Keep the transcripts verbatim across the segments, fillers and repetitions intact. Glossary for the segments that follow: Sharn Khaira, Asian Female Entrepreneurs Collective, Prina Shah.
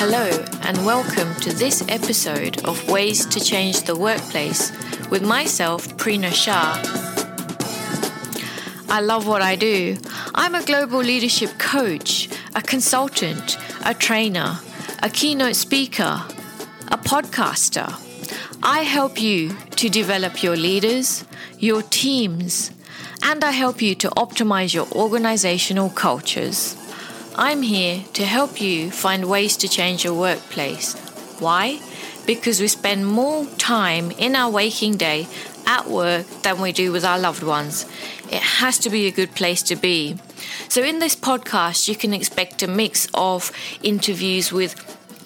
Hello and welcome to this episode of Ways to Change the Workplace with myself, Prina Shah. I love what I do. I'm a global leadership coach, a consultant, a trainer, a keynote speaker, a podcaster. I help you to develop your leaders, your teams, and I help you to optimize your organizational cultures. I'm here to help you find ways to change your workplace. Why? Because we spend more time in our waking day at work than we do with our loved ones. It has to be a good place to be. So in this podcast, you can expect a mix of interviews with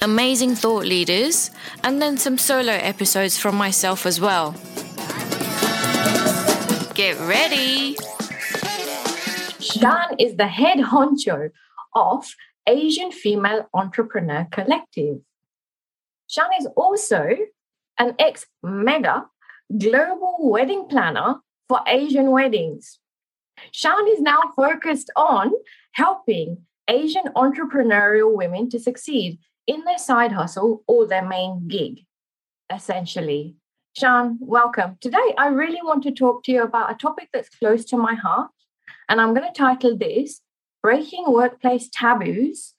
amazing thought leaders and then some solo episodes from myself as well. Get ready! Sharn is the head honcho of Asian Female Entrepreneur Collective. Sharn is also an ex-mega global wedding planner for Asian weddings. Sharn is now focused on helping Asian entrepreneurial women to succeed in their side hustle or their main gig, essentially. Sharn, welcome. Today, I really want to talk to you about a topic that's close to my heart, and I'm going to title this Breaking Workplace Taboos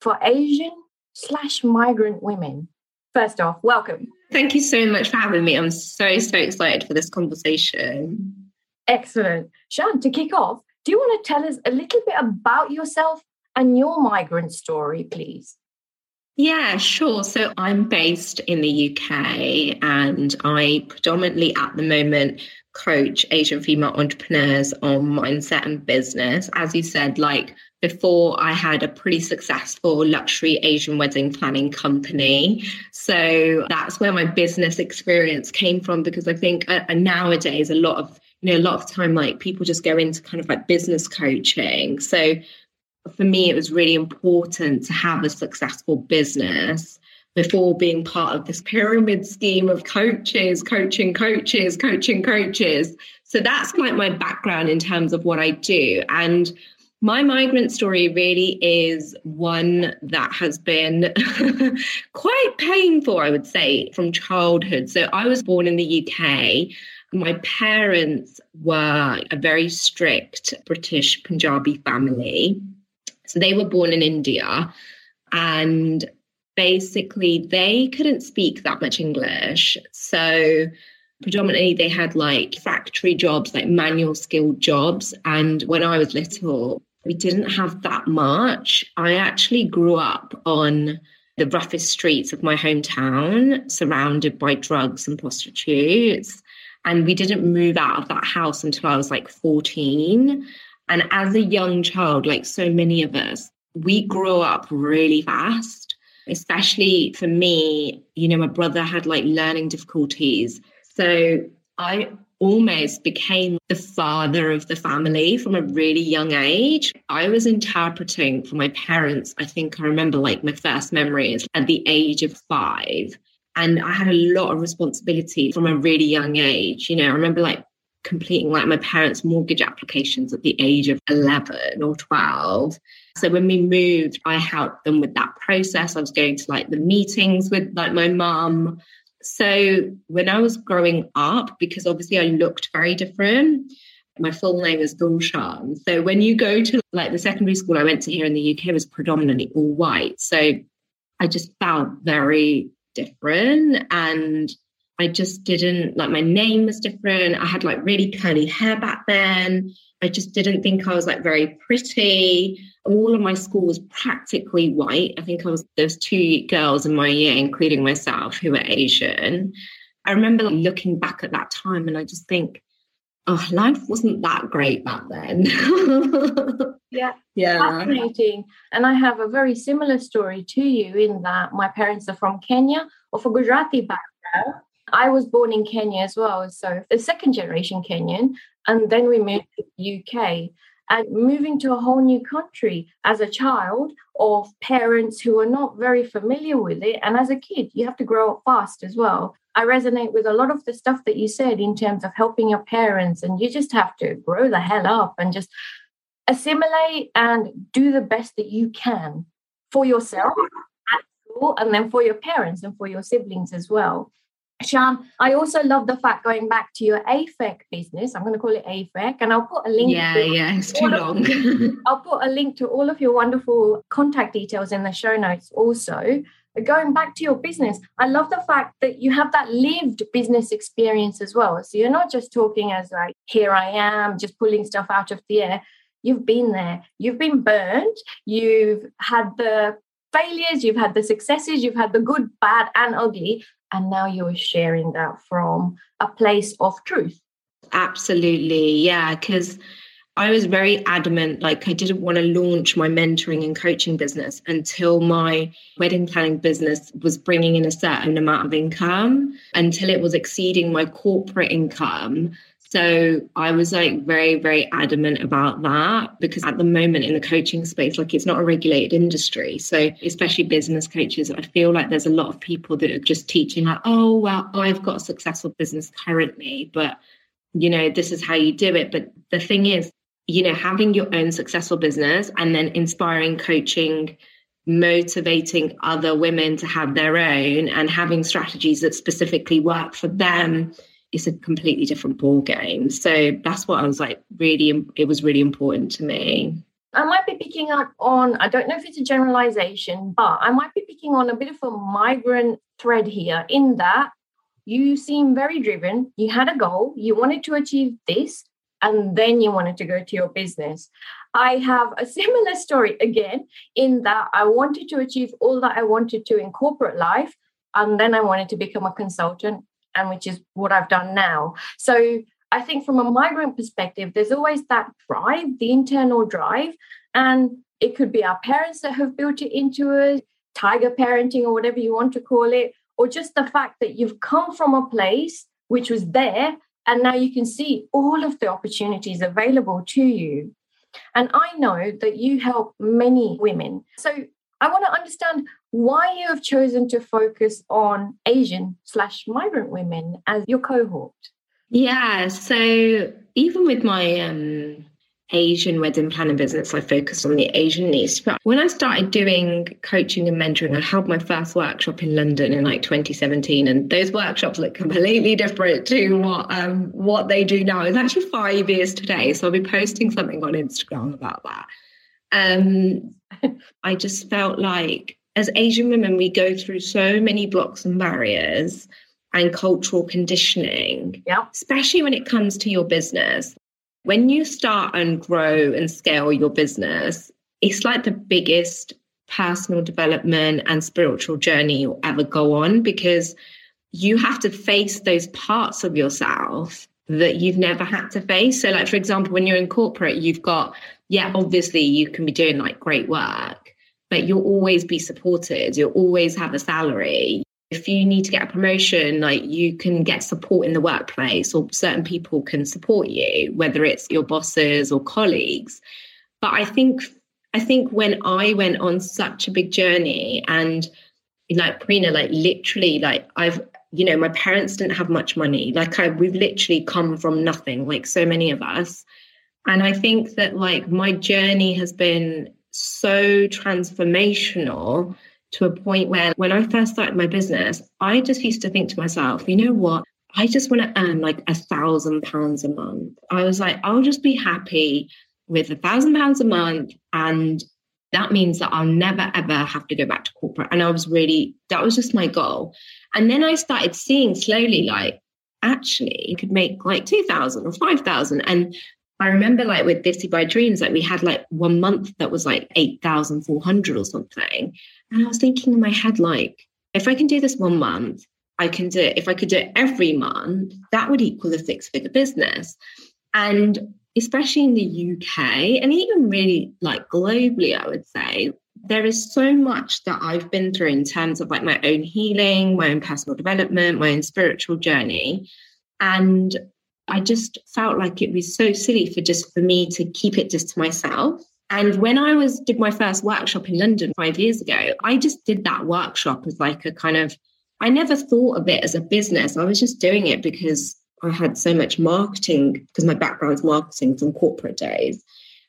for Asian slash migrant women. First off, welcome. Thank you so much for having me. I'm so, so excited for this conversation. Excellent. Sharn, to kick off, do you want to tell us a little bit about yourself and your migrant story, please? Yeah, sure. So I'm based in the U K and I predominantly at the moment coach Asian female entrepreneurs on mindset and business. As you said, like before, I had a pretty successful luxury Asian wedding planning company. So that's where my business experience came from, because I think uh, nowadays a lot of, you know, a lot of time, like people just go into kind of like business coaching. So for me, it was really important to have a successful business before being part of this pyramid scheme of coaches, coaching, coaches, coaching, coaches. So that's like my background in terms of what I do. And my migrant story really is one that has been quite painful, I would say, from childhood. So I was born in the U K. My parents were a very strict British Punjabi family. So they were born in India, and basically they couldn't speak that much English. So predominantly they had like factory jobs, like manual skilled jobs. And when I was little, we didn't have that much. I actually grew up on the roughest streets of my hometown, surrounded by drugs and prostitutes. And we didn't move out of that house until I was like fourteen. And as a young child, like so many of us, we grew up really fast, especially for me. You know, my brother had like learning difficulties. So I almost became the father of the family from a really young age. I was interpreting for my parents. I think I remember like my first memories at the age of five. And I had a lot of responsibility from a really young age. You know, I remember like completing like my parents' mortgage applications at the age of eleven or twelve. So when we moved, I helped them with that process. I was going to like the meetings with like my mum. So when I was growing up, because obviously I looked very different, my full name is Gulshan. So when you go to like the secondary school I went to here in the U K was predominantly all white. So I just felt very different, and I just didn't, like my name was different. I had like really curly hair back then. I just didn't think I was like very pretty. All of my school was practically white. I think I was, there was two girls in my year, including myself, who were Asian. I remember like, looking back at that time and I just think, oh, life wasn't that great back then. yeah, yeah, fascinating. And I have a very similar story to you in that my parents are from Kenya, of a Gujarati background. I was born in Kenya as well, so a second generation Kenyan, and then we moved to the U K. And moving to a whole new country as a child of parents who are not very familiar with it, and as a kid, you have to grow up fast as well. I resonate with a lot of the stuff that you said in terms of helping your parents, and you just have to grow the hell up and just assimilate and do the best that you can for yourself and you and then for your parents and for your siblings as well. Sharn, I also love the fact, going back to your A F E C business, I'm going to call it A F E C, and I'll put a link. Yeah, to yeah, it's too long. Of, I'll put a link to all of your wonderful contact details in the show notes also. But going back to your business, I love the fact that you have that lived business experience as well. So you're not just talking as like, here I am, just pulling stuff out of the air. You've been there. You've been burned. You've had the failures. You've had the successes. You've had the good, bad, and ugly. And now you're sharing that from a place of truth. Absolutely. Yeah, because I was very adamant, like I didn't want to launch my mentoring and coaching business until my wedding planning business was bringing in a certain amount of income, until it was exceeding my corporate income. So I was like very, very adamant about that, because at the moment in the coaching space, like it's not a regulated industry. So especially business coaches, I feel like there's a lot of people that are just teaching like, oh, well, I've got a successful business currently, but, you know, this is how you do it. But the thing is, you know, having your own successful business and then inspiring, coaching, motivating other women to have their own and having strategies that specifically work for them, it's a completely different ball game. So that's what I was like, really, it was really important to me. I might be picking up on, I don't know if it's a generalization, but I might be picking on a bit of a migrant thread here, in that you seem very driven. You had a goal, you wanted to achieve this, and then you wanted to go to your business. I have a similar story again, in that I wanted to achieve all that I wanted to in corporate life, and then I wanted to become a consultant, and which is what I've done now. So I think from a migrant perspective, there's always that drive, the internal drive, and it could be our parents that have built it into us, tiger parenting or whatever you want to call it, or just the fact that you've come from a place which was there, and now you can see all of the opportunities available to you. And I know that you help many women. So I want to understand why you have chosen to focus on Asian slash migrant women as your cohort. Yeah, so even with my um, Asian wedding planning business, I focused on the Asian niche. But when I started doing coaching and mentoring, I held my first workshop in London in like twenty seventeen. And those workshops look completely different to what um, what they do now. It's actually five years today. So I'll be posting something on Instagram about that. Um, I just felt like as Asian women, we go through so many blocks and barriers and cultural conditioning, yeah. especially when it comes to your business. When you start and grow and scale your business, it's like the biggest personal development and spiritual journey you'll ever go on, because you have to face those parts of yourself that you've never had to face. So like, for example, when you're in corporate, you've got, yeah, obviously you can be doing like great work, but you'll always be supported. You'll always have a salary. If you need to get a promotion, like you can get support in the workplace, or certain people can support you, whether it's your bosses or colleagues. But I think, I think when I went on such a big journey, and like Prina, like literally, like I've, you know, my parents didn't have much money. Like I, we've literally come from nothing, like so many of us. And I think that like my journey has been so transformational to a point where when I first started my business, I just used to think to myself, you know what, I just want to earn like a thousand pounds a month. I was like, I'll just be happy with a thousand pounds a month. And that means that I'll never, ever have to go back to corporate. And I was really, that was just my goal. And then I started seeing slowly, like, actually, you could make like two thousand or five thousand. And I remember like with Dizzy by Dreams, like we had like one month that was like eight thousand four hundred or something. And I was thinking in my head, like, if I can do this one month, I can do it. If I could do it every month, that would equal a six-figure business. And especially in the U K, and even really like globally, I would say, there is so much that I've been through in terms of like my own healing, my own personal development, my own spiritual journey. And I just felt like it was so silly for just for me to keep it just to myself. And when I was did my first workshop in London five years ago, I just did that workshop as like a kind of, I never thought of it as a business. I was just doing it because I had so much marketing, because my background's marketing from corporate days.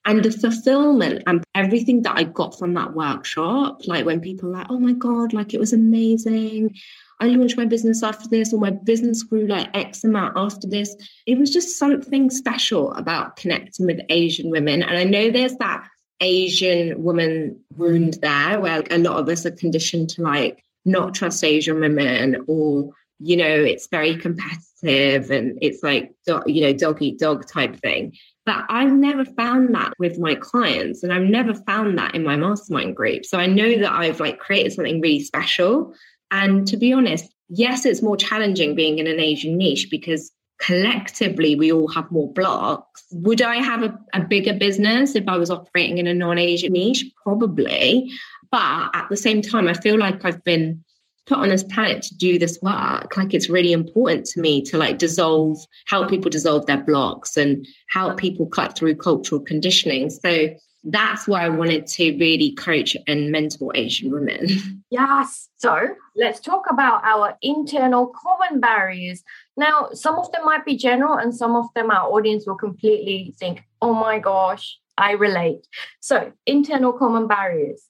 And the fulfillment and everything that I got from that workshop, like when people are like, oh my God, like it was amazing. I launched my business after this, or my business grew like X amount after this. It was just something special about connecting with Asian women. And I know there's that Asian woman wound there where a lot of us are conditioned to like not trust Asian women, or, you know, it's very competitive and it's like, you know, dog eat dog type thing. But I've never found that with my clients, and I've never found that in my mastermind group. So I know that I've like created something really special. And to be honest, yes, it's more challenging being in an Asian niche because collectively we all have more blocks. Would I have a, a bigger business if I was operating in a non-Asian niche? Probably. But at the same time, I feel like I've been put on this planet to do this work. Like it's really important to me to like dissolve, help people dissolve their blocks and help people cut through cultural conditioning. So that's why I wanted to really coach and mentor Asian women. Yes. So let's talk about our internal common barriers. Now, some of them might be general and some of them our audience will completely think, oh my gosh, I relate. So internal common barriers.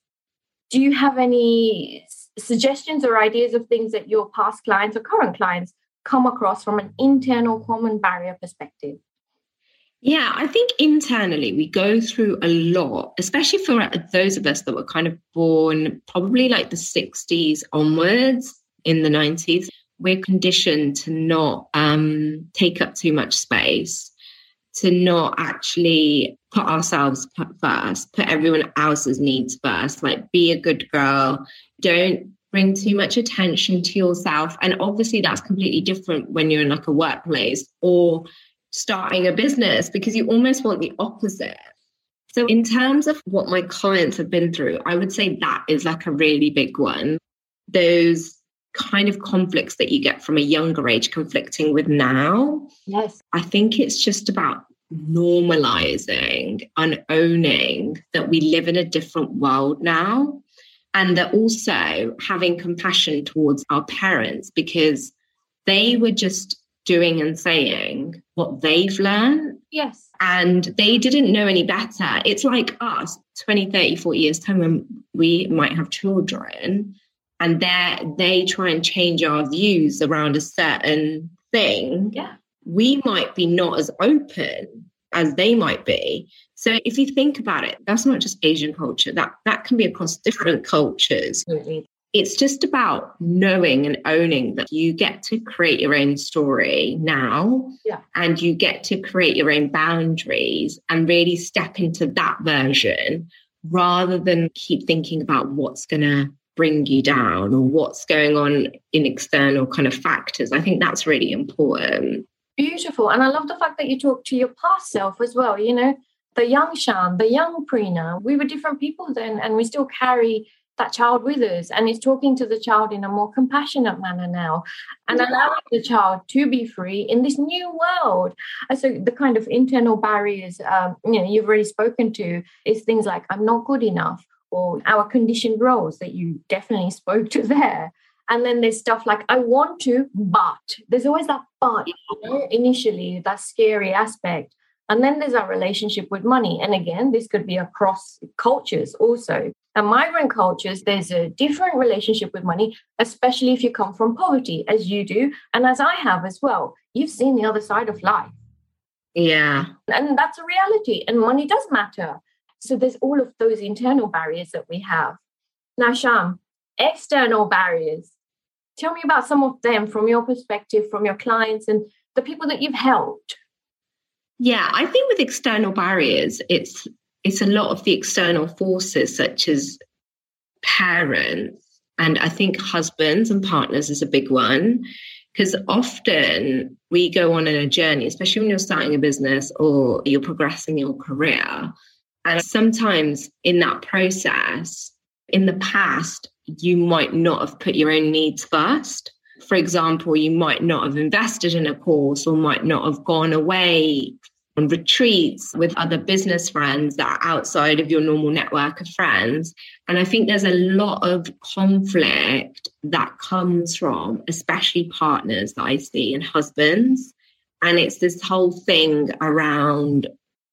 Do you have any suggestions or ideas of things that your past clients or current clients come across from an internal common barrier perspective? Yeah, I think internally we go through a lot, especially for those of us that were kind of born probably like the sixties onwards in the nineties. We're conditioned to not um, take up too much space, to not actually put ourselves first, put everyone else's needs first, like be a good girl, don't bring too much attention to yourself. And obviously that's completely different when you're in like a workplace or starting a business, because you almost want the opposite. So in terms of what my clients have been through, I would say that is like a really big one. Those kind of conflicts that you get from a younger age conflicting with now. Yes. I think it's just about normalizing and owning that we live in a different world now, and that also having compassion towards our parents, because they were just doing and saying what they've learned. Yes. And they didn't know any better. It's like us twenty, thirty, forty years time when we might have children and they try and change our views around a certain thing. Yeah. We might be not as open as they might be. So if you think about it, that's not just Asian culture. That, that can be across different cultures. Mm-hmm. It's just about knowing and owning that you get to create your own story now, yeah, and you get to create your own boundaries and really step into that version rather than keep thinking about what's going to bring you down or what's going on in external kind of factors. I think that's really important. Beautiful. And I love the fact that you talk to your past self as well. You know, the young Sharn, the young Prina, we were different people then, and we still carry that child with us, and is talking to the child in a more compassionate manner now and allowing the child to be free in this new world. And so the kind of internal barriers um, you know, you've already spoken to is things like I'm not good enough, or our conditioned roles that you definitely spoke to there. And then there's stuff like I want to, but there's always that but, you know, initially that scary aspect. And then there's our relationship with money. And again, this could be across cultures also. And migrant cultures, there's a different relationship with money, especially if you come from poverty, as you do, and as I have as well. You've seen the other side of life. Yeah. And that's a reality. And money does matter. So there's all of those internal barriers that we have. Now, Sharn, external barriers. Tell me about some of them from your perspective, from your clients and the people that you've helped. Yeah, I think with external barriers, it's it's a lot of the external forces such as parents, and I think husbands and partners is a big one, because often we go on in a journey, especially when you're starting a business or you're progressing your career. And sometimes in that process, in the past, you might not have put your own needs first. For example, you might not have invested in a course or might not have gone away on retreats with other business friends that are outside of your normal network of friends. And I think there's a lot of conflict that comes from, especially partners that I see and husbands. And it's this whole thing around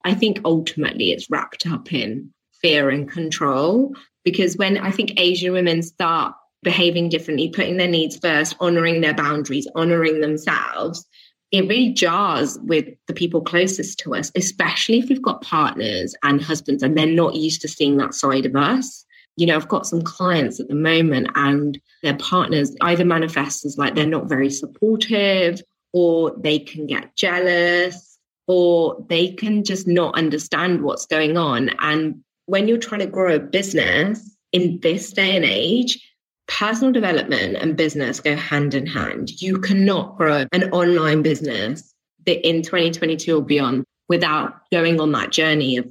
I think ultimately it's wrapped up in fear and control, because when I think Asian women start behaving differently, putting their needs first, honoring their boundaries, honoring themselves, it really jars with the people closest to us, especially if we've got partners and husbands and they're not used to seeing that side of us. You know, I've got some clients at the moment and their partners either manifest as like they're not very supportive, or they can get jealous, or they can just not understand what's going on. And when you're trying to grow a business in this day and age, personal development and business go hand in hand. You cannot grow an online business in twenty twenty-two or beyond without going on that journey of,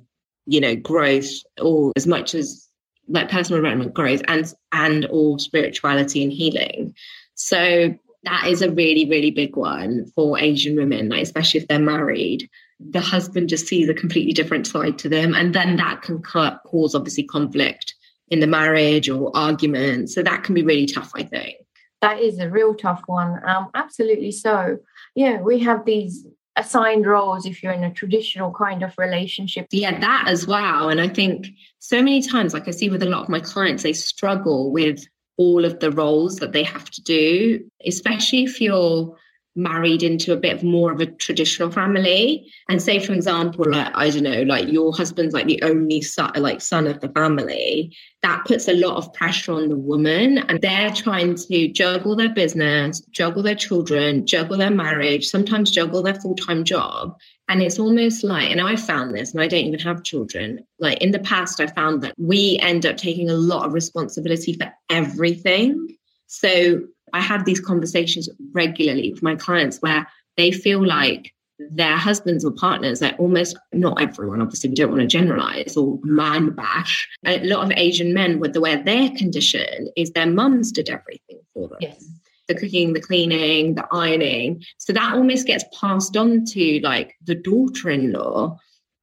you know, growth, or as much as like personal development, growth, and and all spirituality and healing. So that is a really, really big one for Asian women, like especially if they're married. The husband just sees a completely different side to them, and then that can cause obviously conflict in the marriage or argument. So that can be really tough, I think. That is a real tough one. Um, absolutely so. Yeah, we have these assigned roles if you're in a traditional kind of relationship. Yeah, that as well. And I think so many times, like I see with a lot of my clients, they struggle with all of the roles that they have to do, especially if you're married into a bit of more of a traditional family. And say, for example, like, I don't know, like your husband's like the only son, like son of the family. That puts a lot of pressure on the woman, and they're trying to juggle their business, juggle their children, juggle their marriage, sometimes juggle their full-time job. And it's almost like, and I found this, and I don't even have children. Like in the past, I found that we end up taking a lot of responsibility for everything. So I have these conversations regularly with my clients where they feel like their husbands or partners, they're almost, not everyone, obviously we don't want to generalize or man bash. A lot of Asian men, with the way they're conditioned, is their mums did everything for them. Yes. The cooking, the cleaning, the ironing. So that almost gets passed on to like the daughter-in-law.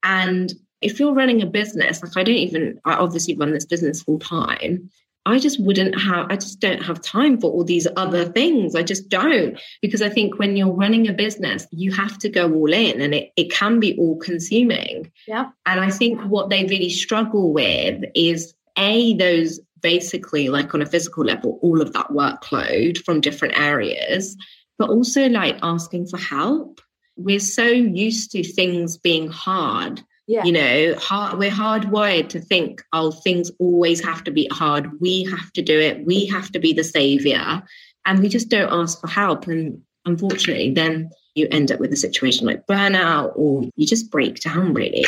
And if you're running a business, like I don't even, I obviously run this business full time. I just wouldn't have, I just don't have time for all these other things. I just don't. Because I think when you're running a business, you have to go all in, and it, it can be all consuming. Yeah. And I think what they really struggle with is A, those basically like on a physical level, all of that workload from different areas, but also like asking for help. We're so used to things being hard. Yeah. You know, hard, we're hardwired to think, oh, things always have to be hard. We have to do it. We have to be the savior. And we just don't ask for help. And unfortunately, then you end up with a situation like burnout, or you just break down, really.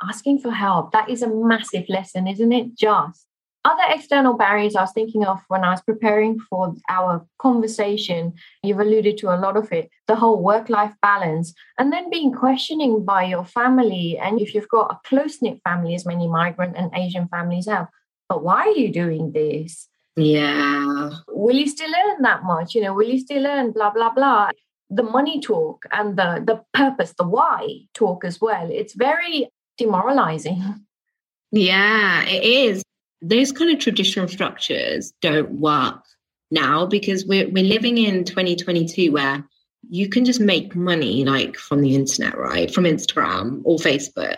Asking for help, that is a massive lesson, isn't it? Just other external barriers I was thinking of when I was preparing for our conversation, you've alluded to a lot of it, the whole work-life balance, and then being questioning by your family. And if you've got a close-knit family, as many migrant and Asian families have, but why are you doing this? Yeah. Will you still earn that much? You know, will you still earn blah, blah, blah? The money talk and the, the purpose, the why talk as well. It's very demoralizing. Yeah, it is. Those kind of traditional structures don't work now, because we're we're living in twenty twenty-two where you can just make money like from the internet, right? From Instagram or Facebook.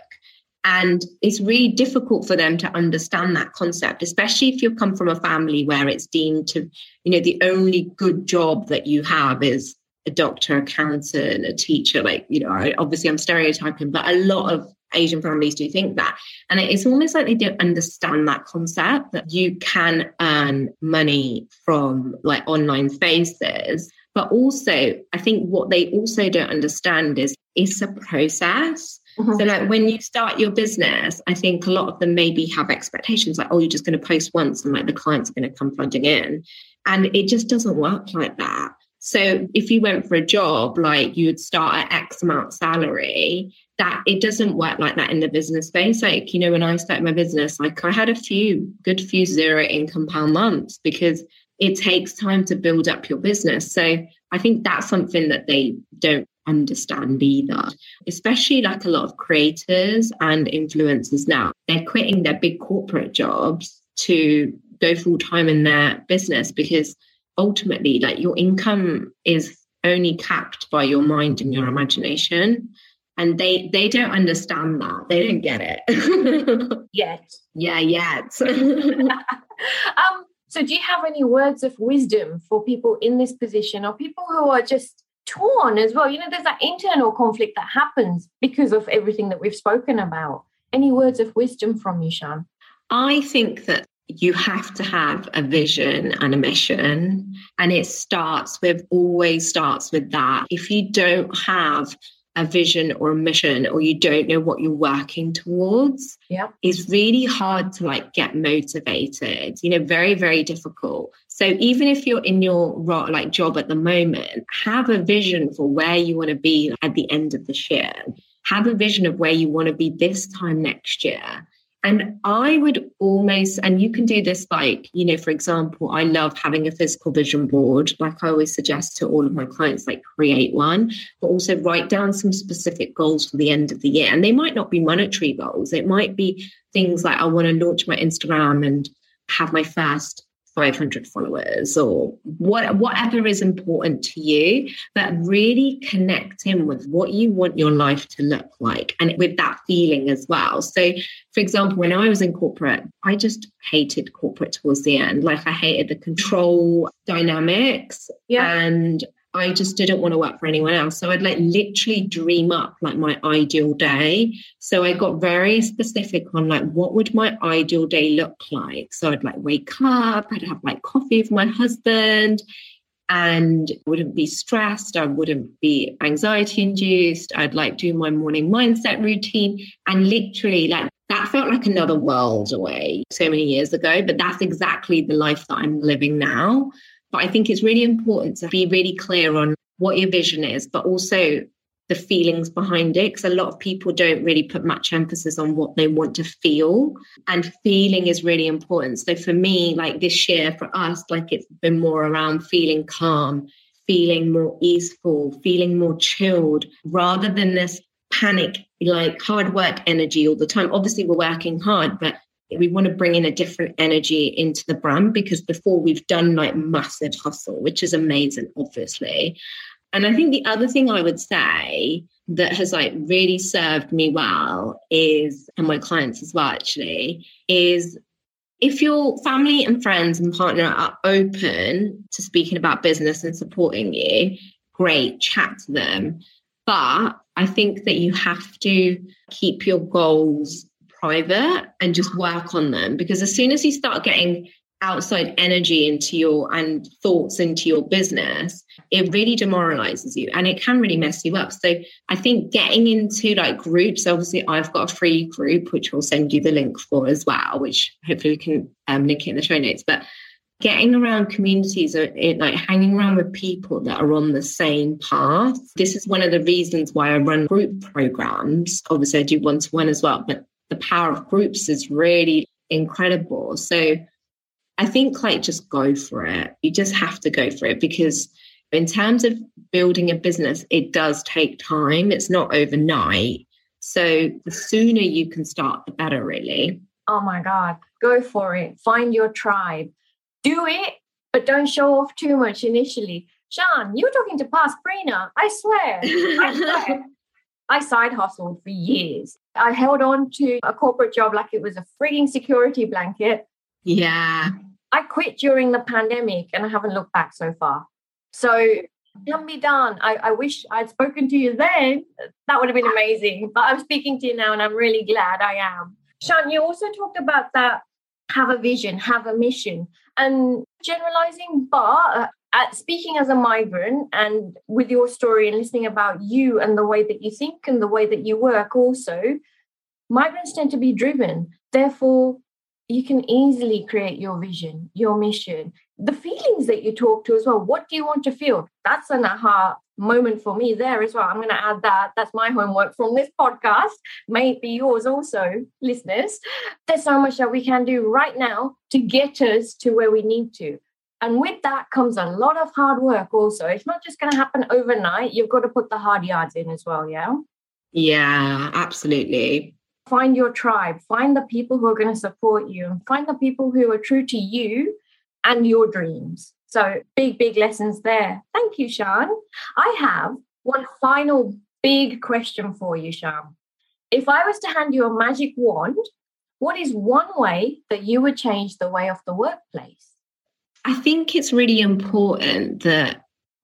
And it's really difficult for them to understand that concept, especially if you come from a family where it's deemed to, you know, the only good job that you have is a doctor, accountant, a teacher. Like, you know, I, obviously I'm stereotyping, but a lot of Asian families do think that. And it's almost like they don't understand that concept, that you can earn money from like online spaces. But also, I think what they also don't understand is it's a process. Mm-hmm. So like when you start your business, I think a lot of them maybe have expectations like, oh, you're just going to post once and like the clients are going to come flooding in. And it just doesn't work like that. So if you went for a job, like you would start at X amount salary, that it doesn't work like that in the business space. Like, you know, when I started my business, like I had a few, good few zero income per months, because it takes time to build up your business. So I think that's something that they don't understand either, especially like a lot of creators and influencers now. They're quitting their big corporate jobs to go full time in their business, because ultimately like your income is only capped by your mind and your imagination. And they they don't understand that. They don't get it. Yet. Yeah, yet. um, so do you have any words of wisdom for people in this position, or people who are just torn as well? You know, there's that internal conflict that happens because of everything that we've spoken about. Any words of wisdom from you, Sharn? I think that you have to have a vision and a mission. And it starts with, always starts with that. If you don't have a vision or a mission, or you don't know what you're working towards, yeah, it's really hard to like get motivated, you know, very, very difficult. So even if you're in your like job at the moment, have a vision for where you want to be at the end of this year. Have a vision of where you want to be this time next year. And I would almost, and you can do this like, you know, for example, I love having a physical vision board. Like I always suggest to all of my clients, like create one, but also write down some specific goals for the end of the year. And they might not be monetary goals. It might be things like, I want to launch my Instagram and have my first five hundred followers, or what, whatever is important to you, but really connect in with what you want your life to look like and with that feeling as well. So, for example, when I was in corporate, I just hated corporate towards the end. Like I hated the control dynamics, yeah, and I just didn't want to work for anyone else. So I'd like literally dream up like my ideal day. So I got very specific on like, what would my ideal day look like? So I'd like wake up, I'd have like coffee with my husband, and wouldn't be stressed. I wouldn't be anxiety induced. I'd like do my morning mindset routine. And literally like, that felt like another world away so many years ago, but that's exactly the life that I'm living now. But I think it's really important to be really clear on what your vision is, but also the feelings behind it, because a lot of people don't really put much emphasis on what they want to feel. And feeling is really important. So for me, like this year for us, like it's been more around feeling calm, feeling more easeful, feeling more chilled, rather than this panic, like hard work energy all the time. Obviously, we're working hard, but we want to bring in a different energy into the brand, because before we've done like massive hustle, which is amazing, obviously. And I think the other thing I would say that has like really served me well is, and my clients as well, actually, is if your family and friends and partner are open to speaking about business and supporting you, great, chat to them. But I think that you have to keep your goals private and just work on them, because as soon as you start getting outside energy into your and thoughts into your business, it really demoralizes you and it can really mess you up. So I think getting into like groups, obviously I've got a free group, which we'll send you the link for as well, which hopefully we can um, link it in the show notes, but getting around communities, or like hanging around with people that are on the same path. This is one of the reasons why I run group programs. Obviously I do one-to-one as well, but the power of groups is really incredible. So I think like just go for it. You just have to go for it, because in terms of building a business, it does take time. It's not overnight. So the sooner you can start, the better, really. Oh my God, go for it. Find your tribe. Do it, but don't show off too much initially. Sharn, you're talking to past Prina. I swear. I swear. I side hustled for years. I held on to a corporate job like it was a frigging security blanket. Yeah. I quit during the pandemic and I haven't looked back so far. So can be done. I, I wish I'd spoken to you then. That would have been amazing. But I'm speaking to you now and I'm really glad I am. Sharn, you also talked about that, have a vision, have a mission. And generalizing, but at speaking as a migrant and with your story and listening about you and the way that you think and the way that you work also, migrants tend to be driven. Therefore, you can easily create your vision, your mission, the feelings that you talk to as well. What do you want to feel? That's an aha moment for me there as well. I'm going to add that. That's my homework from this podcast. May be yours also, listeners. There's so much that we can do right now to get us to where we need to. And with that comes a lot of hard work also. It's not just going to happen overnight. You've got to put the hard yards in as well, yeah? Yeah, absolutely. Find your tribe. Find the people who are going to support you, and find the people who are true to you and your dreams. So big, big lessons there. Thank you, Sharn. I have one final big question for you, Sharn. If I was to hand you a magic wand, what is one way that you would change the way of the workplace? I think it's really important that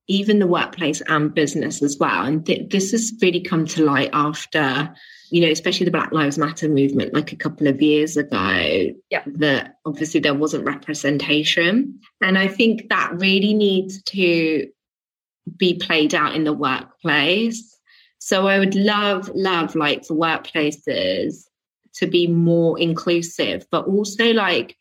even the workplace and business as well, and th- this has really come to light after, you know, especially the Black Lives Matter movement, like a couple of years ago, yep. that obviously there wasn't representation. And I think that really needs to be played out in the workplace. So I would love, love like for workplaces to be more inclusive, but also like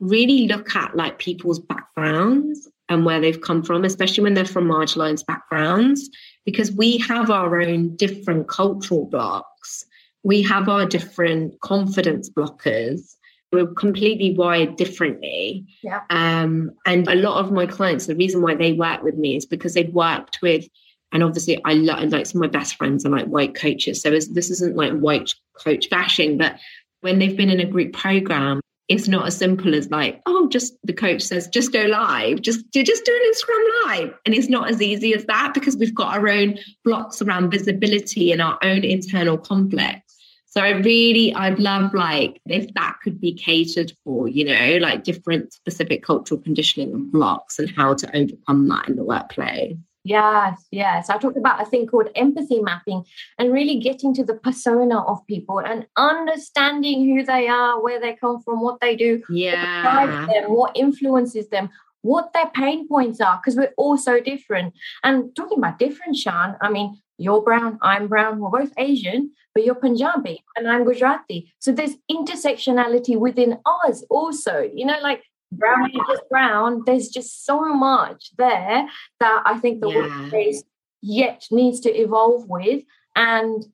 really look at like people's backgrounds and where they've come from, especially when they're from marginalized backgrounds, because we have our own different cultural blocks. We have our different confidence blockers. We're completely wired differently. Yeah. Um, and a lot of my clients, the reason why they work with me is because they've worked with, and obviously I love, like some of my best friends are like white coaches. So this isn't like white coach bashing, but when they've been in a group program, it's not as simple as like, oh, just the coach says, just go live, just you're just doing Instagram live. And it's not as easy as that because we've got our own blocks around visibility and our own internal conflicts. So I really, I'd love like if that could be catered for, you know, like different specific cultural conditioning and blocks and how to overcome that in the workplace. Yes, yes. I talked about a thing called empathy mapping and really getting to the persona of people and understanding who they are, where they come from, what they do, yeah. what drives them, what influences them, what their pain points are, because we're all so different. And talking about different, Sharn, I mean, you're brown, I'm brown, we're both Asian, but you're Punjabi and I'm Gujarati. So there's intersectionality within us also, you know, like, brown is just brown. There's just so much there that I think the yeah. workplace yet needs to evolve with. And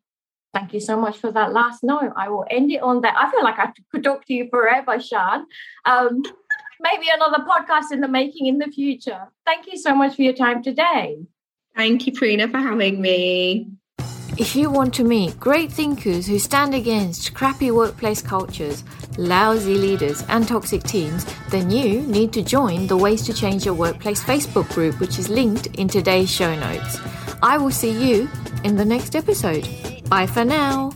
thank you so much for that last note. I will end it on that. I feel like I could talk to you forever, Sharn. Um, maybe another podcast in the making in the future. Thank you so much for your time today. Thank you, Prina, for having me. If you want to meet great thinkers who stand against crappy workplace cultures, lousy leaders and toxic teams, then you need to join the Ways to Change Your Workplace Facebook group, which is linked in today's show notes. I will see you in the next episode. Bye for now.